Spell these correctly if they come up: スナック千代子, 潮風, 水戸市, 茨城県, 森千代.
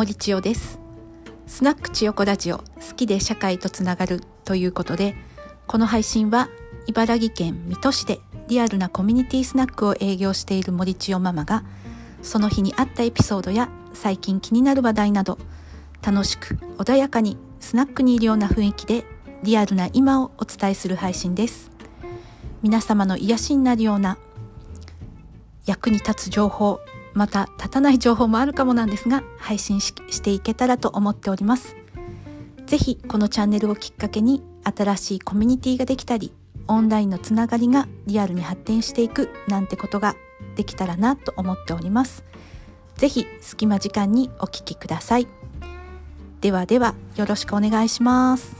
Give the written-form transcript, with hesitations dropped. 森千代です。スナック千代子ラジオ、好きで社会とつながるということで、この配信は茨城県水戸市でリアルなコミュニティスナックを営業している森千代ママが、その日にあったエピソードや最近気になる話題など、楽しく穏やかにスナックにいるような雰囲気でリアルな今をお伝えする配信です。皆様の癒しになるような、役に立つ情報、また立たない情報もあるかもなんですが、配信していけたらと思っております。ぜひこのチャンネルをきっかけに新しいコミュニティができたり、オンラインのつながりがリアルに発展していくなんてことができたらなと思っております。ぜひ隙間時間にお聞きください。ではでは、よろしくお願いします。